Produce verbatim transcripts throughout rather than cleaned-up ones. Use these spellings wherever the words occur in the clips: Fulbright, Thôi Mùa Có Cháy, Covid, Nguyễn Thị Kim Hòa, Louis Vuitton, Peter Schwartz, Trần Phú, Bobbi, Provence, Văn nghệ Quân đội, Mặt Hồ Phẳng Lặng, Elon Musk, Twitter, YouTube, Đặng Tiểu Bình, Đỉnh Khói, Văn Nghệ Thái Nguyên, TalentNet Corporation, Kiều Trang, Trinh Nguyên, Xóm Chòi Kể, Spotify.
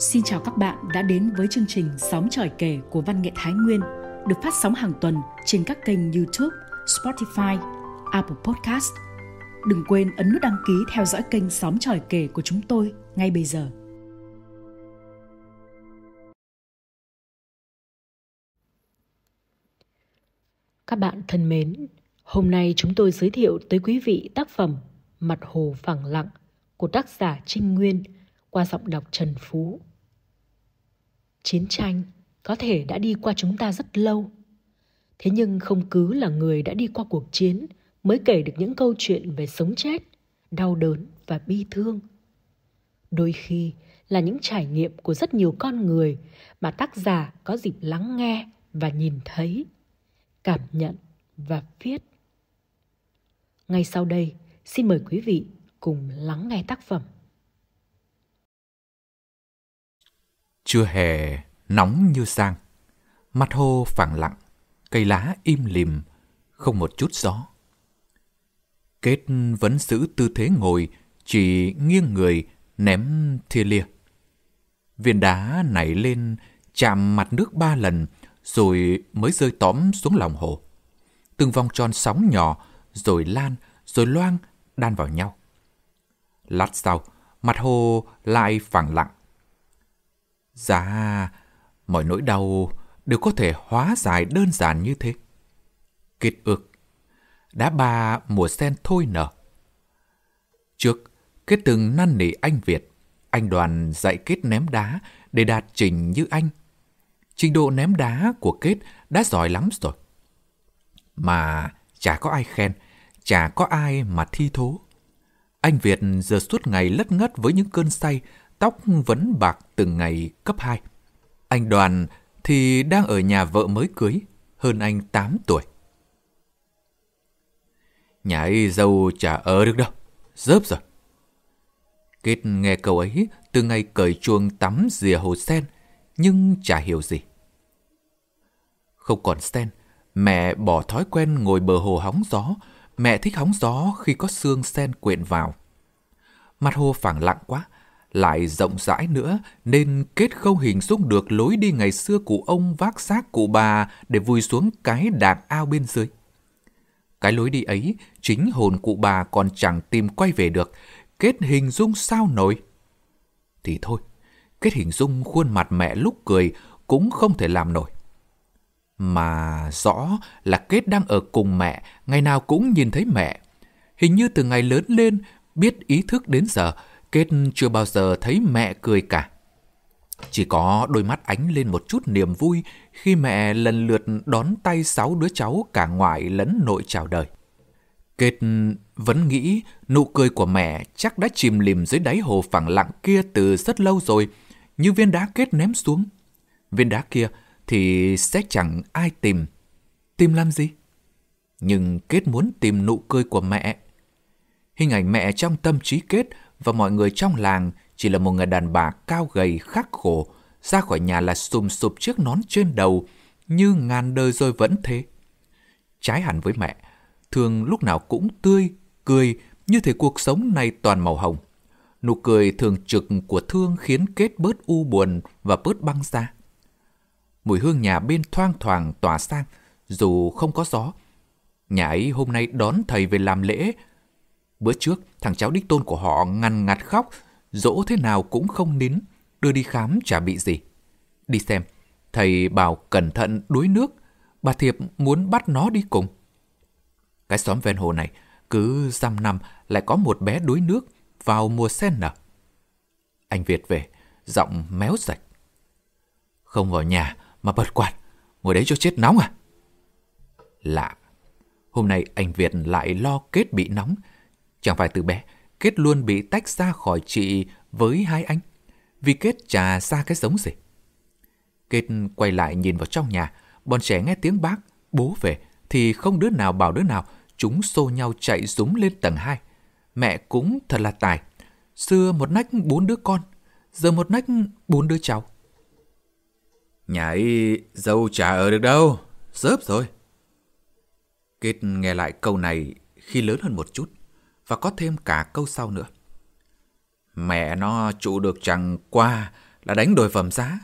Xin chào các bạn đã đến với chương trình Xóm Chòi Kể của Văn nghệ Thái Nguyên, được phát sóng hàng tuần trên các kênh YouTube, Spotify, Apple Podcast. Đừng quên ấn nút đăng ký theo dõi kênh Xóm Chòi Kể của chúng tôi ngay bây giờ. Các bạn thân mến, hôm nay chúng tôi giới thiệu tới quý vị tác phẩm Mặt Hồ Phẳng Lặng của tác giả Trinh Nguyên qua giọng đọc Trần Phú. Chiến tranh có thể đã đi qua chúng ta rất lâu, thế nhưng không cứ là người đã đi qua cuộc chiến mới kể được những câu chuyện về sống chết, đau đớn và bi thương. Đôi khi là những trải nghiệm của rất nhiều con người mà tác giả có dịp lắng nghe và nhìn thấy, cảm nhận và viết. Ngay sau đây, xin mời quý vị cùng lắng nghe tác phẩm. Trưa hè nóng như sang, mặt hồ phẳng lặng, cây lá im lìm, không một chút gió. Kết vẫn giữ tư thế ngồi, chỉ nghiêng người ném thìa lia. Viên đá nảy lên chạm mặt nước ba lần rồi mới rơi tõm xuống lòng hồ. Từng vòng tròn sóng nhỏ rồi lan rồi loang đan vào nhau. Lát sau, mặt hồ lại phẳng lặng. Dạ, mọi nỗi đau đều có thể hóa giải đơn giản như thế. Kết ước, đã ba mùa sen thôi nở. Trước, Kết từng năn nỉ anh Việt, anh Đoàn dạy Kết ném đá để đạt trình như anh. Trình độ ném đá của Kết đã giỏi lắm rồi. Mà chả có ai khen, chả có ai mà thi thố. Anh Việt giờ suốt ngày lất ngất với những cơn say, tóc vấn bạc từng ngày cấp hai. Anh Đoàn thì đang ở nhà vợ mới cưới, hơn anh tám tuổi. Nhà ấy dâu chả ở được đâu, dớp rồi. Kết nghe câu ấy từ ngày cởi chuồng tắm rìa hồ sen, nhưng chả hiểu gì. Không còn sen, mẹ bỏ thói quen ngồi bờ hồ hóng gió. Mẹ thích hóng gió khi có sương sen quyện vào. Mặt hồ phẳng lặng quá, lại rộng rãi nữa, nên Kết không hình dung được lối đi ngày xưa cụ ông vác xác cụ bà để vùi xuống cái đạc ao bên dưới. Cái lối đi ấy, chính hồn cụ bà còn chẳng tìm quay về được, Kết hình dung sao nổi. Thì thôi, Kết hình dung khuôn mặt mẹ lúc cười cũng không thể làm nổi. Mà rõ là Kết đang ở cùng mẹ, ngày nào cũng nhìn thấy mẹ. Hình như từ ngày lớn lên, biết ý thức đến giờ, Kết chưa bao giờ thấy mẹ cười cả. Chỉ có đôi mắt ánh lên một chút niềm vui khi mẹ lần lượt đón tay sáu đứa cháu cả ngoại lẫn nội chào đời. Kết vẫn nghĩ nụ cười của mẹ chắc đã chìm lìm dưới đáy hồ phẳng lặng kia từ rất lâu rồi, như viên đá Kết ném xuống. Viên đá kia thì sẽ chẳng ai tìm. Tìm làm gì? Nhưng Kết muốn tìm nụ cười của mẹ. Hình ảnh mẹ trong tâm trí Kết và mọi người trong làng chỉ là một người đàn bà cao gầy khắc khổ, ra khỏi nhà là sùm sụp chiếc nón trên đầu, như ngàn đời rồi vẫn thế. Trái hẳn với mẹ, thường lúc nào cũng tươi, cười, như thể cuộc sống này toàn màu hồng. Nụ cười thường trực của Thương khiến Kết bớt u buồn và bớt băng ra. Mùi hương nhà bên thoang thoảng tỏa sang, dù không có gió. Nhà ấy hôm nay đón thầy về làm lễ. Bữa trước, thằng cháu đích tôn của họ ngằn ngặt khóc, dỗ thế nào cũng không nín, đưa đi khám chả bị gì. Đi xem, thầy bảo cẩn thận đuối nước, bà Thiệp muốn bắt nó đi cùng. Cái xóm ven hồ này, cứ dăm năm lại có một bé đuối nước vào mùa sen nở. Anh Việt về, giọng méo sạch. Không vào nhà mà bật quạt, ngồi đấy cho chết nóng à? Lạ, hôm nay anh Việt lại lo Kết bị nóng. Chẳng phải từ bé, Kết luôn bị tách ra khỏi chị với hai anh, vì Kết chả ra cái giống gì. Kết quay lại nhìn vào trong nhà, bọn trẻ nghe tiếng bác, bố về, thì không đứa nào bảo đứa nào, chúng xô nhau chạy rúng lên tầng hai. Mẹ cũng thật là tài, xưa một nách bốn đứa con, giờ một nách bốn đứa cháu. Nhà ấy dâu chả ở được đâu, dớp rồi. Kết nghe lại câu này khi lớn hơn một chút, và có thêm cả câu sau nữa. Mẹ nó trụ được chẳng qua là đánh đổi phẩm giá.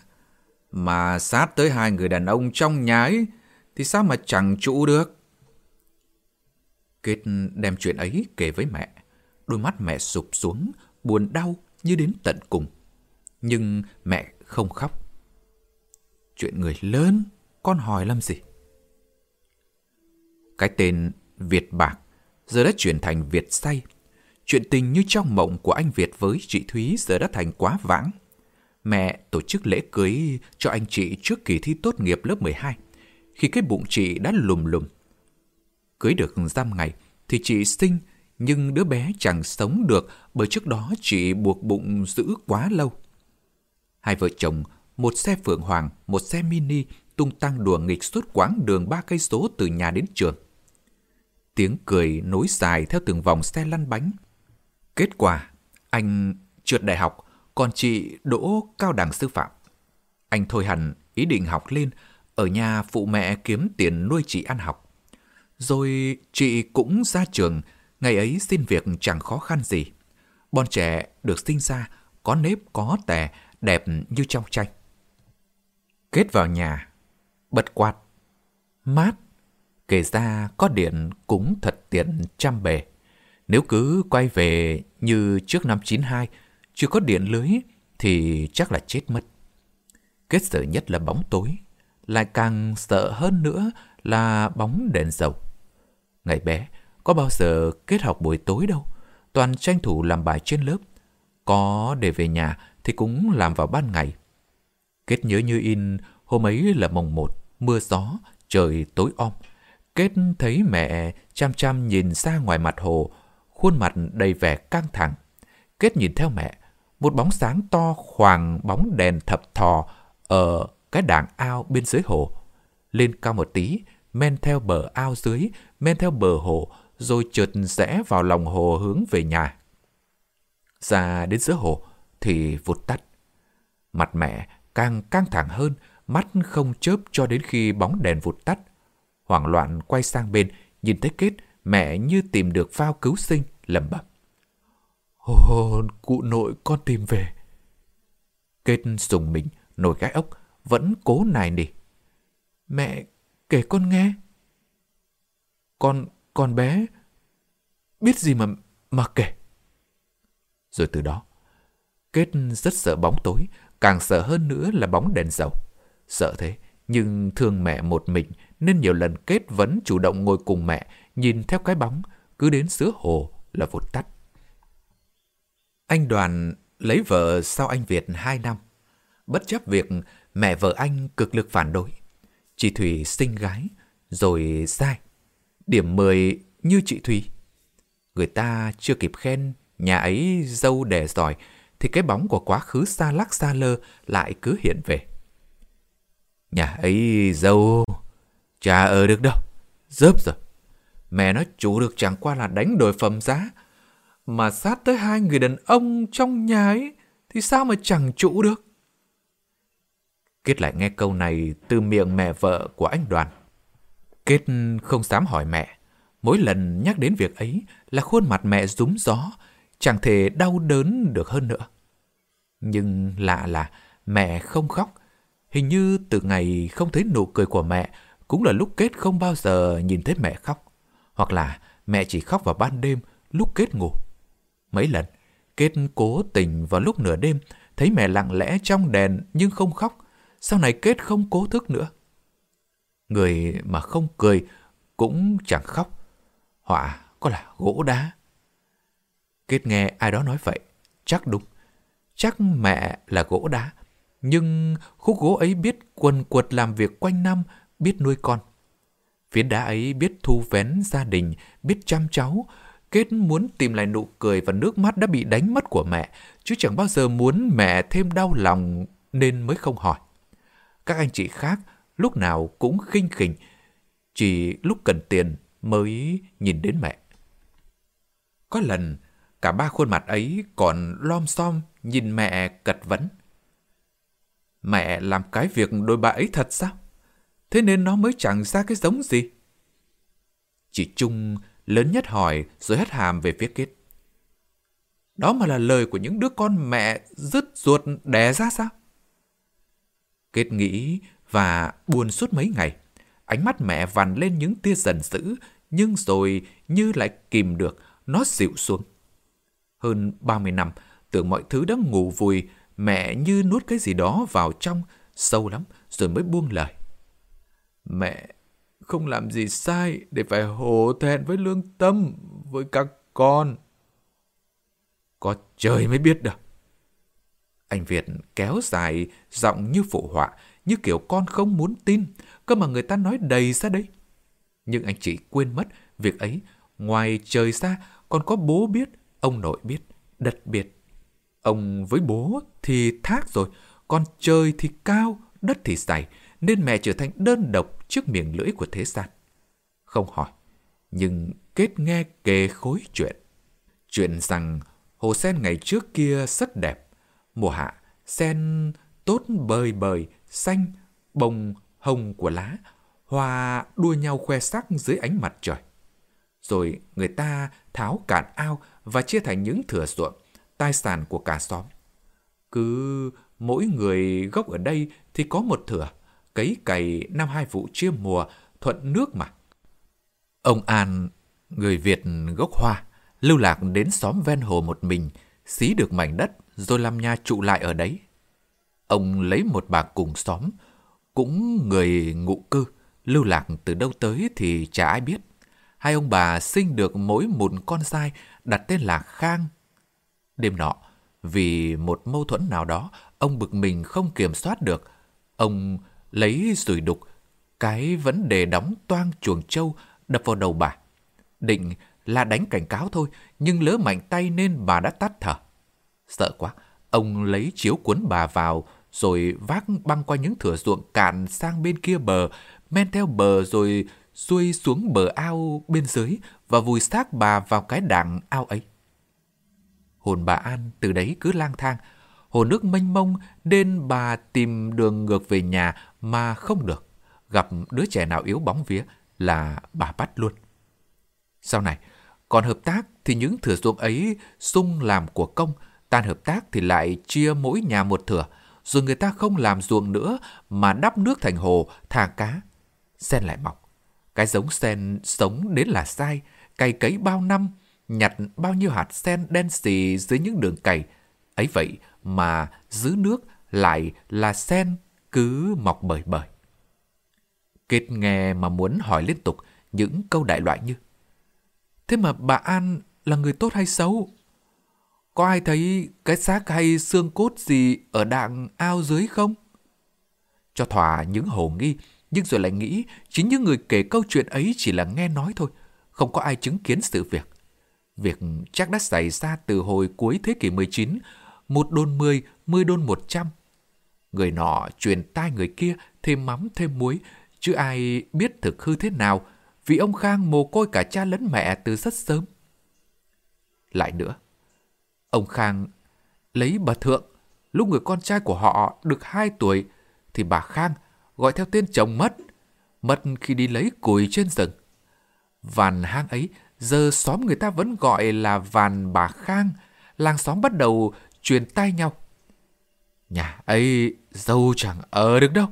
Mà sát tới hai người đàn ông trong nhà ấy, thì sao mà chẳng trụ được. Kết đem chuyện ấy kể với mẹ. Đôi mắt mẹ sụp xuống, buồn đau như đến tận cùng. Nhưng mẹ không khóc. Chuyện người lớn, con hỏi làm gì? Cái tên Việt Bạc giờ đã chuyển thành Việt Say. Chuyện tình như trong mộng của anh Việt với chị Thúy giờ đã thành quá vãng. Mẹ tổ chức lễ cưới cho anh chị trước kỳ thi tốt nghiệp lớp mười hai, khi cái bụng chị đã lùm lùm. Cưới được dăm ngày thì chị sinh, nhưng đứa bé chẳng sống được bởi trước đó chị buộc bụng giữ quá lâu. Hai vợ chồng, một xe Phượng Hoàng, một xe Mini tung tăng đùa nghịch suốt quãng đường ba cây số từ nhà đến trường. Tiếng cười nối dài theo từng vòng xe lăn bánh. Kết quả, anh trượt đại học, còn chị đỗ cao đẳng sư phạm. Anh thôi hẳn ý định học lên, ở nhà phụ mẹ kiếm tiền nuôi chị ăn học. Rồi chị cũng ra trường, ngày ấy xin việc chẳng khó khăn gì. Bọn trẻ được sinh ra, có nếp có tè, đẹp như trong tranh. Kết vào nhà, bật quạt, mát, kể ra có điện cũng thật tiện trăm bề. Nếu cứ quay về như trước năm chín hai, chưa có điện lưới thì chắc là chết mất. Kết sợ nhất là bóng tối, lại càng sợ hơn nữa là bóng đèn dầu. Ngày bé, có bao giờ Kết học buổi tối đâu, toàn tranh thủ làm bài trên lớp. Có để về nhà thì cũng làm vào ban ngày. Kết nhớ như in hôm ấy là mồng một, mưa gió, trời tối om. Kết thấy mẹ chăm chăm nhìn ra ngoài mặt hồ, khuôn mặt đầy vẻ căng thẳng. Kết nhìn theo mẹ, một bóng sáng to khoảng bóng đèn thập thò ở cái đảng ao bên dưới hồ. Lên cao một tí, men theo bờ ao dưới, men theo bờ hồ, rồi trượt rẽ vào lòng hồ hướng về nhà. Ra đến giữa hồ thì vụt tắt. Mặt mẹ càng căng thẳng hơn, mắt không chớp cho đến khi bóng đèn vụt tắt. Hoảng loạn quay sang bên, nhìn thấy Kết, mẹ như tìm được phao cứu sinh, lẩm bẩm: "Hồn cụ nội con tìm về." Kết sùng mình, nổi gai ốc, vẫn cố nài nỉ: "Mẹ kể con nghe." Con, con bé biết gì mà, mà kể. Rồi từ đó, Kết rất sợ bóng tối, càng sợ hơn nữa là bóng đèn dầu. Sợ thế, nhưng thương mẹ một mình, nên nhiều lần Kết vẫn chủ động ngồi cùng mẹ, nhìn theo cái bóng, cứ đến giữa hồ là vụt tắt. Anh Đoàn lấy vợ sau anh Việt hai năm. Bất chấp việc mẹ vợ anh cực lực phản đối, chị Thủy sinh gái, rồi sai, điểm mười như chị Thủy. Người ta chưa kịp khen nhà ấy dâu đẻ giỏi, thì cái bóng của quá khứ xa lắc xa lơ lại cứ hiện về. Nhà ấy dâu chả ở được đâu, dớp rồi. Mẹ nó chủ được chẳng qua là đánh đổi phẩm giá. Mà sát tới hai người đàn ông trong nhà ấy, thì sao mà chẳng trụ được. Kết lại nghe câu này từ miệng mẹ vợ của anh Đoàn. Kết không dám hỏi mẹ. Mỗi lần nhắc đến việc ấy là khuôn mặt mẹ rúm gió, chẳng thể đau đớn được hơn nữa. Nhưng lạ là mẹ không khóc. Hình như từ ngày không thấy nụ cười của mẹ cũng là lúc Kết không bao giờ nhìn thấy mẹ khóc. Hoặc là mẹ chỉ khóc vào ban đêm lúc Kết ngủ. Mấy lần, Kết cố tình vào lúc nửa đêm, thấy mẹ lặng lẽ trong đèn nhưng không khóc. Sau này Kết không cố thức nữa. Người mà không cười cũng chẳng khóc, họa có là gỗ đá. Kết nghe ai đó nói vậy, chắc đúng. Chắc mẹ là gỗ đá, nhưng khúc gỗ ấy biết quần quật làm việc quanh năm, biết nuôi con. Phiến đá ấy biết thu vén gia đình, biết chăm cháu. Kết muốn tìm lại nụ cười và nước mắt đã bị đánh mất của mẹ, chứ chẳng bao giờ muốn mẹ thêm đau lòng, nên mới không hỏi. Các anh chị khác lúc nào cũng khinh khỉnh, chỉ lúc cần tiền mới nhìn đến mẹ. Có lần, cả ba khuôn mặt ấy còn lom som nhìn mẹ cật vấn. Mẹ làm cái việc đôi ba ấy thật sao? Thế nên nó mới chẳng ra cái giống gì. Chị Trung lớn nhất hỏi rồi hất hàm về phía Kết. Đó mà là lời của những đứa con mẹ rứt ruột đẻ ra sao? Kết nghĩ và buồn suốt mấy ngày, ánh mắt mẹ vằn lên những tia giận dữ, nhưng rồi như lại kìm được, nó dịu xuống. Hơn ba mươi năm, tưởng mọi thứ đã ngủ vùi, mẹ như nuốt cái gì đó vào trong, sâu lắm, rồi mới buông lời. Mẹ không làm gì sai để phải hổ thẹn với lương tâm, với các con. Có trời mới biết được. Anh Việt kéo dài, giọng như phụ họa, như kiểu con không muốn tin, cơ mà người ta nói đầy ra đấy. Nhưng anh chị quên mất việc ấy, ngoài trời ra còn có bố biết, ông nội biết, đất biết. Ông với bố thì thác rồi, còn trời thì cao, đất thì dày, nên mẹ trở thành đơn độc trước miệng lưỡi của thế gian. Không hỏi, nhưng Kết nghe kề khối chuyện. Chuyện rằng hồ sen ngày trước kia rất đẹp, mùa hạ, sen tốt bời bời, xanh, bông, hồng của lá, hoa đua nhau khoe sắc dưới ánh mặt trời. Rồi người ta tháo cạn ao và chia thành những thửa ruộng, tài sản của cả xóm. Cứ mỗi người gốc ở đây thì có một thửa, cấy cày năm hai vụ chia mùa, thuận nước mà. Ông An, người Việt gốc Hoa, lưu lạc đến xóm ven hồ một mình, xí được mảnh đất rồi làm nhà trụ lại ở đấy. Ông lấy một bà cùng xóm, cũng người ngụ cư, lưu lạc từ đâu tới thì chả ai biết. Hai ông bà sinh được mỗi một con trai, đặt tên là Khang. Đêm nọ, vì một mâu thuẫn nào đó, ông bực mình không kiểm soát được. Ông lấy dùi đục, cái vấn đề đóng toang chuồng trâu đập vào đầu bà. Định là đánh cảnh cáo thôi, nhưng lỡ mạnh tay nên bà đã tắt thở. Sợ quá, ông lấy chiếu cuốn bà vào, rồi vác băng qua những thửa ruộng cạn sang bên kia bờ, men theo bờ rồi xuôi xuống bờ ao bên dưới và vùi xác bà vào cái đàng ao ấy. Hồn bà An từ đấy cứ lang thang, hồ nước mênh mông nên bà tìm đường ngược về nhà mà không được. Gặp đứa trẻ nào yếu bóng vía là bà bắt luôn. Sau này, còn hợp tác thì những thửa ruộng ấy sung làm của công, tan hợp tác thì lại chia mỗi nhà một thửa, rồi người ta không làm ruộng nữa mà đắp nước thành hồ, thả cá. Sen lại mọc. Cái giống sen sống đến là sai, cày cấy bao năm, nhặt bao nhiêu hạt sen đen xì dưới những đường cày. Ấy vậy mà giữ nước lại là sen cứ mọc bời bời. Kết nghe mà muốn hỏi liên tục những câu đại loại như: thế mà bà An là người tốt hay xấu? Có ai thấy cái xác hay xương cốt gì ở đàng ao dưới không? Cho thỏa những hồ nghi, nhưng rồi lại nghĩ chính những người kể câu chuyện ấy chỉ là nghe nói thôi, không có ai chứng kiến sự việc. Việc chắc đã xảy ra từ hồi cuối thế kỷ mười chín, một đôn mười, mười đôn một trăm. Người nọ truyền tai người kia thêm mắm thêm muối, chứ ai biết thực hư thế nào, vì ông Khang mồ côi cả cha lẫn mẹ từ rất sớm. Lại nữa, ông Khang lấy bà Thượng, lúc người con trai của họ được hai tuổi, thì bà Khang gọi theo tên chồng mất, mất khi đi lấy củi trên rừng. Vàn hang ấy, giờ xóm người ta vẫn gọi là vàn bà Khang, làng xóm bắt đầu truyền tai nhau. Nhà ấy dâu chẳng ở được đâu,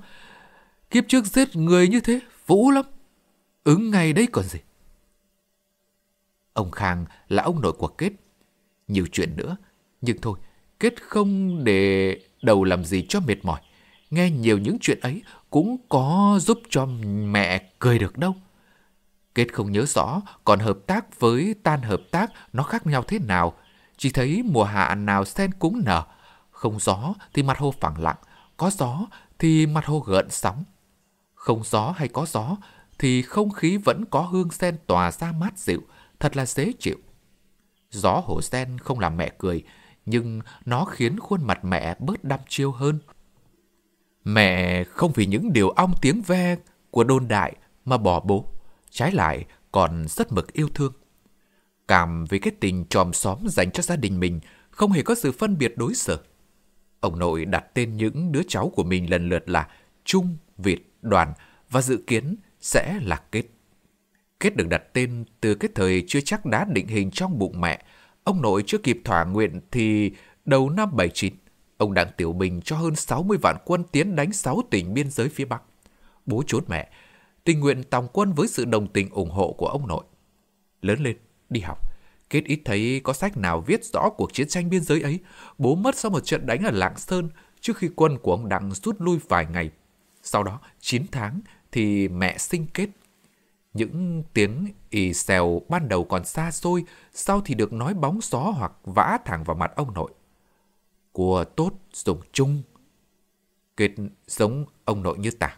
kiếp trước giết người như thế, vũ lắm, ứng ngay đấy còn gì. Ông Khang là ông nội của Kết. Nhiều chuyện nữa, nhưng thôi, Kết không để đầu làm gì cho mệt mỏi. Nghe nhiều những chuyện ấy cũng có giúp cho mẹ cười được đâu. Kết không nhớ rõ còn hợp tác với tan hợp tác nó khác nhau thế nào. Chỉ thấy mùa hạ nào sen cũng nở, không gió thì mặt hồ phẳng lặng, có gió thì mặt hồ gợn sóng. Không gió hay có gió thì không khí vẫn có hương sen tỏa ra mát dịu, thật là dễ chịu. Gió hồ sen không làm mẹ cười, nhưng nó khiến khuôn mặt mẹ bớt đăm chiêu hơn. Mẹ không vì những điều ong tiếng ve của đồn đại mà bỏ bố, trái lại còn rất mực yêu thương. Cảm vì cái tình chòm xóm dành cho gia đình mình không hề có sự phân biệt đối xử. Ông nội đặt tên những đứa cháu của mình lần lượt là Trung, Việt, Đoàn và dự kiến sẽ là Kết. Kết được đặt tên từ cái thời chưa chắc đã định hình trong bụng mẹ. Ông nội chưa kịp thỏa nguyện thì đầu năm bảy chín, Ông Đặng Tiểu Bình cho hơn sáu mươi vạn quân tiến đánh sáu tỉnh biên giới phía Bắc. Bố chốn mẹ tình nguyện tòng quân với sự đồng tình ủng hộ của ông nội. Lớn lên, đi học, Kết ít thấy có sách nào viết rõ cuộc chiến tranh biên giới ấy. Bố mất sau một trận đánh ở Lạng Sơn trước khi quân của ông Đặng rút lui vài ngày. Sau đó, chín tháng thì mẹ sinh Kết. Những tiếng ì xèo ban đầu còn xa xôi, sau thì được nói bóng gió hoặc vã thẳng vào mặt ông nội. Của tốt dùng chung. Kết giống ông nội như tả.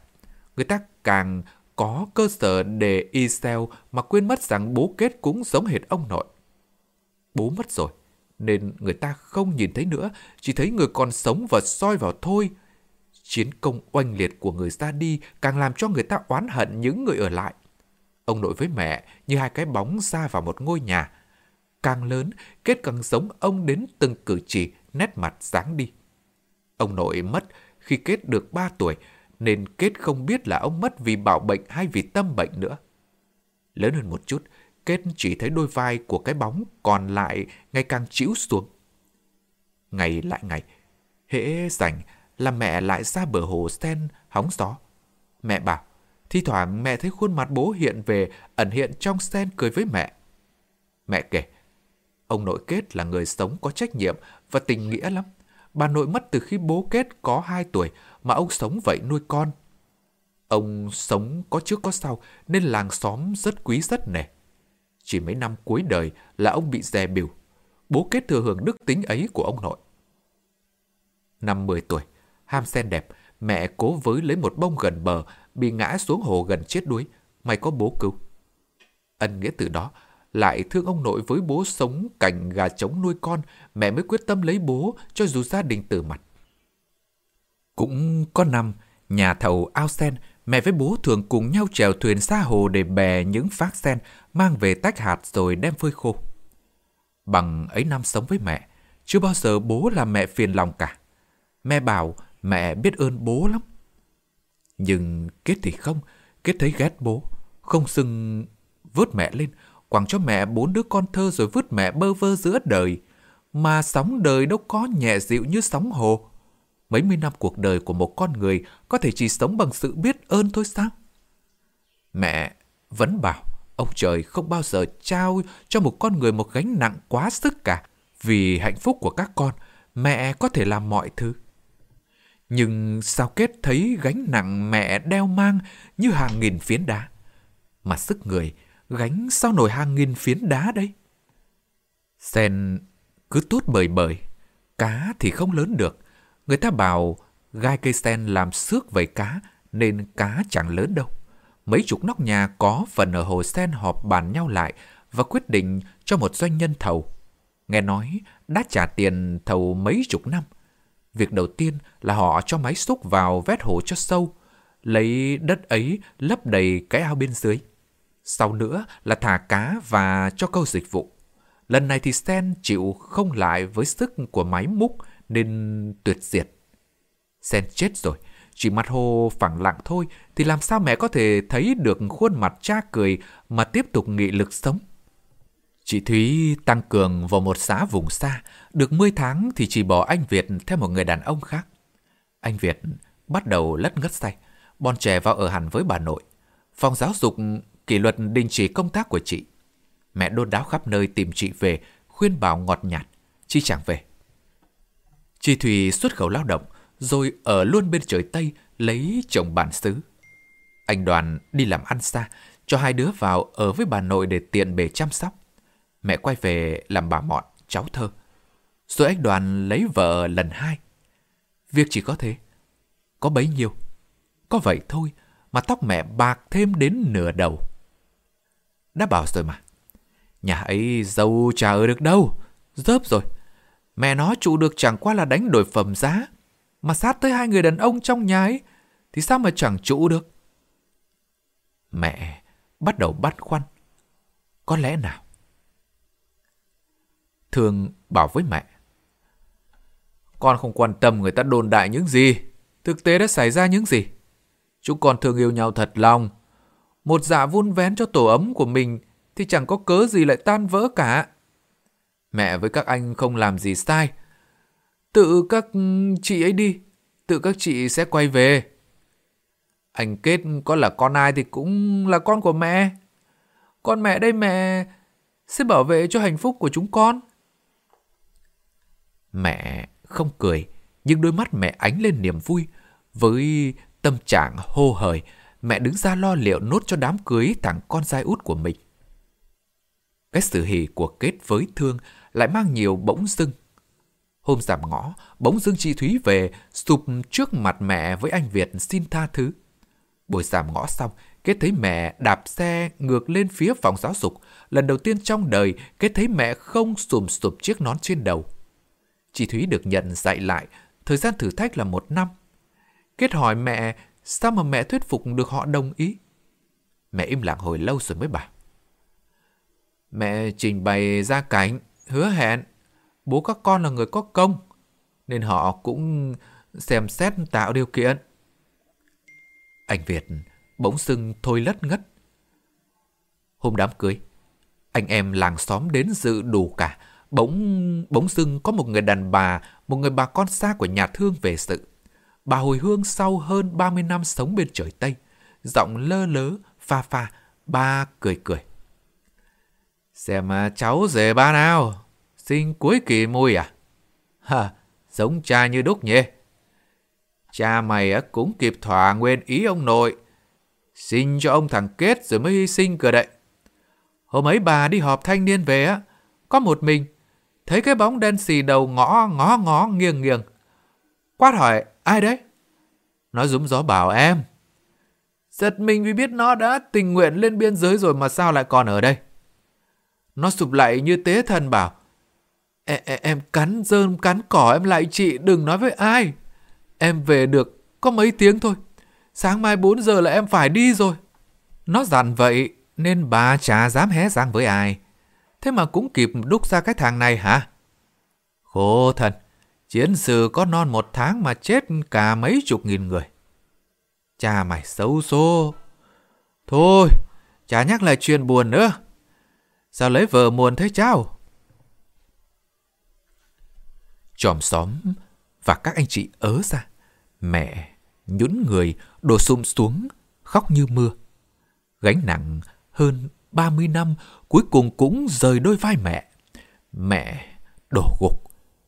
Người ta càng có cơ sở để y xèo mà quên mất rằng bố Kết cũng giống hệt ông nội. Bố mất rồi, nên người ta không nhìn thấy nữa, chỉ thấy người còn sống và soi vào thôi. Chiến công oanh liệt của người ra đi càng làm cho người ta oán hận những người ở lại. Ông nội với mẹ như hai cái bóng ra vào một ngôi nhà. Càng lớn, Kết càng giống ông đến từng cử chỉ, nét mặt dáng đi. Ông nội mất khi Kết được ba tuổi, nên Kết không biết là ông mất vì bạo bệnh hay vì tâm bệnh nữa. Lớn hơn một chút, Kết chỉ thấy đôi vai của cái bóng còn lại ngày càng chĩu xuống. Ngày lại ngày, hễ rảnh là mẹ lại ra bờ hồ sen hóng gió. Mẹ bảo, thi thoảng mẹ thấy khuôn mặt bố hiện về, ẩn hiện trong sen cười với mẹ. Mẹ kể, ông nội Kết là người sống có trách nhiệm và tình nghĩa lắm. Bà nội mất từ khi bố Kết có hai tuổi mà ông sống vậy nuôi con. Ông sống có trước có sau nên làng xóm rất quý rất nể. Chỉ mấy năm cuối đời là ông bị dè bỉu. Bố Kết thừa hưởng đức tính ấy của ông nội. Năm mười tuổi, ham sen đẹp, mẹ cố với lấy một bông gần bờ, bị ngã xuống hồ gần chết đuối. May có bố cứu. Ân nghĩa từ đó, lại thương ông nội với bố sống cảnh gà trống nuôi con, mẹ mới quyết tâm lấy bố cho dù gia đình từ mặt. Cũng có năm, nhà thầu ao sen, mẹ với bố thường cùng nhau chèo thuyền xa hồ để bè những phác sen, mang về tách hạt rồi đem phơi khô. Bằng ấy năm sống với mẹ, chưa bao giờ bố làm mẹ phiền lòng cả. Mẹ bảo mẹ biết ơn bố lắm. Nhưng Kết thì không, Kết thấy ghét bố, không xưng vớt mẹ lên, quẳng cho mẹ bốn đứa con thơ rồi vứt mẹ bơ vơ giữa đời. Mà sóng đời đâu có nhẹ dịu như sóng hồ. Mấy mươi năm cuộc đời của một con người có thể chỉ sống bằng sự biết ơn thôi sao? Mẹ vẫn bảo ông trời không bao giờ trao cho một con người một gánh nặng quá sức cả. Vì hạnh phúc của các con, mẹ có thể làm mọi thứ. Nhưng sao Kết thấy gánh nặng mẹ đeo mang như hàng nghìn phiến đá? Mà sức người gánh sao nổi hàng nghìn phiến đá đây? Sen cứ tút bời bời, cá thì không lớn được. Người ta bảo gai cây sen làm xước vẩy cá nên cá chẳng lớn đâu. Mấy chục nóc nhà có phần ở hồ sen họp bàn nhau lại và quyết định cho một doanh nhân thầu. Nghe nói đã trả tiền thầu mấy chục năm. Việc đầu tiên là họ cho máy xúc vào vét hồ cho sâu, lấy đất ấy lấp đầy cái ao bên dưới. Sau nữa là thả cá và cho câu dịch vụ. Lần này thì sen chịu không lại với sức của máy múc nên tuyệt diệt. Sen chết rồi, chỉ mặt hồ phẳng lặng thôi thì làm sao mẹ có thể thấy được khuôn mặt cha cười mà tiếp tục nghị lực sống. Chị Thúy tăng cường vào một xã vùng xa, được mười tháng thì chị bỏ anh Việt theo một người đàn ông khác. Anh Việt bắt đầu lất ngất say, bọn trẻ vào ở hẳn với bà nội. Phòng giáo dục kỷ luật đình chỉ công tác của chị. Mẹ đôn đáo khắp nơi tìm chị về, khuyên bảo ngọt nhạt, chị chẳng về. Chị Thùy xuất khẩu lao động, rồi ở luôn bên trời Tây lấy chồng bản xứ. Anh Đoàn đi làm ăn xa, cho hai đứa vào ở với bà nội để tiện bề chăm sóc. Mẹ quay về làm bà mọn, cháu thơ. Rồi anh Đoàn lấy vợ lần hai. Việc chỉ có thế, có bấy nhiêu, có vậy thôi mà tóc mẹ bạc thêm đến nửa đầu. Đã bảo rồi mà, nhà ấy giàu chả ở được đâu, dớp rồi. Mẹ nó trụ được chẳng qua là đánh đổi phẩm giá, mà sát tới hai người đàn ông trong nhà ấy thì sao mà chẳng trụ được. Mẹ bắt đầu băn khoăn, có lẽ nào? Thường bảo với mẹ, con không quan tâm người ta đồn đại những gì, thực tế đã xảy ra những gì. Chúng con thương yêu nhau thật lòng. Một dạ vun vén cho tổ ấm của mình thì chẳng có cớ gì lại tan vỡ cả. Mẹ với các anh không làm gì sai. Tự các chị ấy đi, tự các chị sẽ quay về. Anh Kết có là con ai thì cũng là con của mẹ. Con mẹ đây mẹ sẽ bảo vệ cho hạnh phúc của chúng con. Mẹ không cười, nhưng đôi mắt mẹ ánh lên niềm vui. Với tâm trạng hô hởi, mẹ đứng ra lo liệu nốt cho đám cưới thằng con trai út của mình. Cái sự hỉ của Kết với Thương lại mang nhiều bỗng dưng. Hôm giảm ngõ, bỗng dưng chị Thúy về, sụp trước mặt mẹ với anh Việt xin tha thứ. Buổi giảm ngõ xong, Kết thấy mẹ đạp xe ngược lên phía phòng giáo dục. Lần đầu tiên trong đời, Kết thấy mẹ không sùm sụp chiếc nón trên đầu. Chị Thúy được nhận dạy lại, thời gian thử thách là một năm. Kết hỏi mẹ, sao mà mẹ thuyết phục được họ đồng ý? Mẹ im lặng hồi lâu rồi mới bảo. Mẹ trình bày gia cảnh, hứa hẹn, bố các con là người có công, nên họ cũng xem xét tạo điều kiện. Anh Việt bỗng dưng thôi lất ngất. Hôm đám cưới, anh em làng xóm đến dự đủ cả. Bỗng bỗng dưng có một người đàn bà, một người bà con xa của nhà Thương về sự. Bà hồi hương sau hơn ba mươi năm sống bên trời Tây, giọng lơ lớ, pha pha, ba cười cười. Xem cháu rể ba nào, sinh cuối kỳ mùi à? Hả, giống cha như đúc nhỉ? Cha mày cũng kịp thỏa nguyên ý ông nội, sinh cho ông thằng Kết rồi mới hy sinh cửa đậy. Hôm ấy bà đi họp thanh niên về á, có một mình, thấy cái bóng đen xì đầu ngõ ngó ngó nghiêng nghiêng. Quát hỏi, ai đấy? Nó rúm gió bảo em. Giật mình vì biết nó đã tình nguyện lên biên giới rồi mà sao lại còn ở đây. Nó sụp lại như tế thần bảo, e -e em cắn rơm cắn cỏ em lại chị, đừng nói với ai. Em về được có mấy tiếng thôi, sáng mai bốn giờ là em phải đi rồi. Nó dặn vậy nên bà chả dám hé răng với ai. Thế mà cũng kịp đúc ra cái thằng này hả? Khổ thần, chiến sự có non một tháng mà chết cả mấy chục nghìn người. Cha mày xấu số. Thôi, chả nhắc lại chuyện buồn nữa. Sao lấy vợ muộn thế cháu? Chòm xóm và các anh chị ớ ra. Mẹ nhún người đổ sụm xuống, khóc như mưa. Gánh nặng hơn ba mươi năm cuối cùng cũng rời đôi vai mẹ. Mẹ đổ gục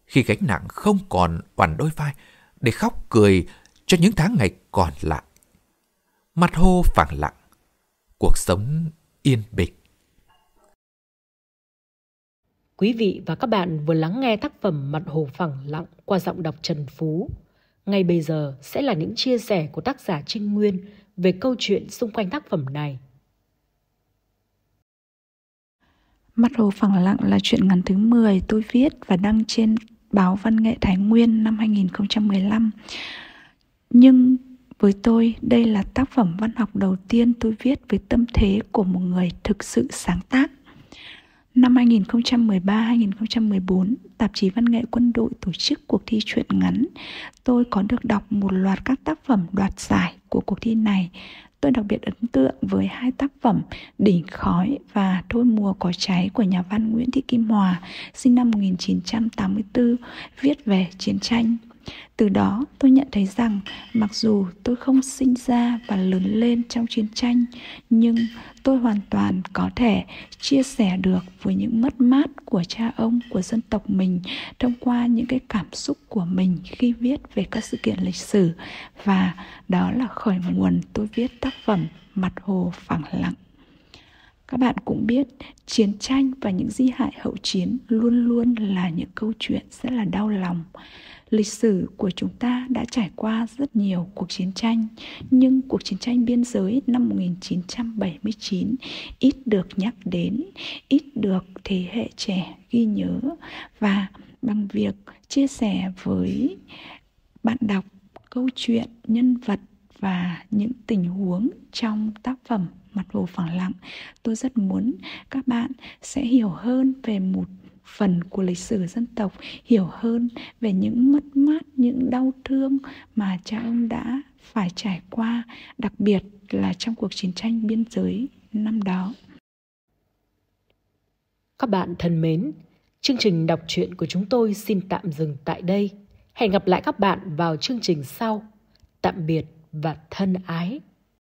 khi gánh nặng không còn oằn đôi vai, để khóc cười cho những tháng ngày còn lại. Mặt hồ phẳng lặng, cuộc sống yên bình. Quý vị và các bạn vừa lắng nghe tác phẩm Mặt Hồ Phẳng Lặng qua giọng đọc Trần Phú. Ngay bây giờ sẽ là những chia sẻ của tác giả Trinh Nguyên về câu chuyện xung quanh tác phẩm này. Mặt Hồ Phẳng Lặng là truyện ngắn thứ mười tôi viết và đăng trên báo Văn Nghệ Thái Nguyên năm hai nghìn không trăm mười lăm. Nhưng với tôi, đây là tác phẩm văn học đầu tiên tôi viết với tâm thế của một người thực sự sáng tác. Năm hai nghìn không trăm mười ba đến hai nghìn không trăm mười bốn, tạp chí Văn nghệ Quân đội tổ chức cuộc thi truyện ngắn. Tôi có được đọc một loạt các tác phẩm đoạt giải của cuộc thi này. Tôi đặc biệt ấn tượng với hai tác phẩm Đỉnh Khói và Thôi Mùa Có Cháy của nhà văn Nguyễn Thị Kim Hòa, sinh năm một nghìn chín trăm tám mươi tư, viết về chiến tranh. Từ đó tôi nhận thấy rằng mặc dù tôi không sinh ra và lớn lên trong chiến tranh, nhưng tôi hoàn toàn có thể chia sẻ được với những mất mát của cha ông, của dân tộc mình thông qua những cái cảm xúc của mình khi viết về các sự kiện lịch sử. Và đó là khởi nguồn tôi viết tác phẩm Mặt Hồ Phẳng Lặng. Các bạn cũng biết, chiến tranh và những di hại hậu chiến luôn luôn là những câu chuyện rất là đau lòng. Lịch sử của chúng ta đã trải qua rất nhiều cuộc chiến tranh, nhưng cuộc chiến tranh biên giới năm một nghìn chín trăm bảy mươi chín ít được nhắc đến, ít được thế hệ trẻ ghi nhớ. Và bằng việc chia sẻ với bạn đọc câu chuyện, nhân vật và những tình huống trong tác phẩm Mặt Hồ Phẳng Lặng, tôi rất muốn các bạn sẽ hiểu hơn về một phần của lịch sử dân tộc, hiểu hơn về những mất mát, những đau thương mà cha ông đã phải trải qua, đặc biệt là trong cuộc chiến tranh biên giới năm đó. Các bạn thân mến, chương trình đọc truyện của chúng tôi xin tạm dừng tại đây. Hẹn gặp lại các bạn vào chương trình sau. Tạm biệt và thân ái.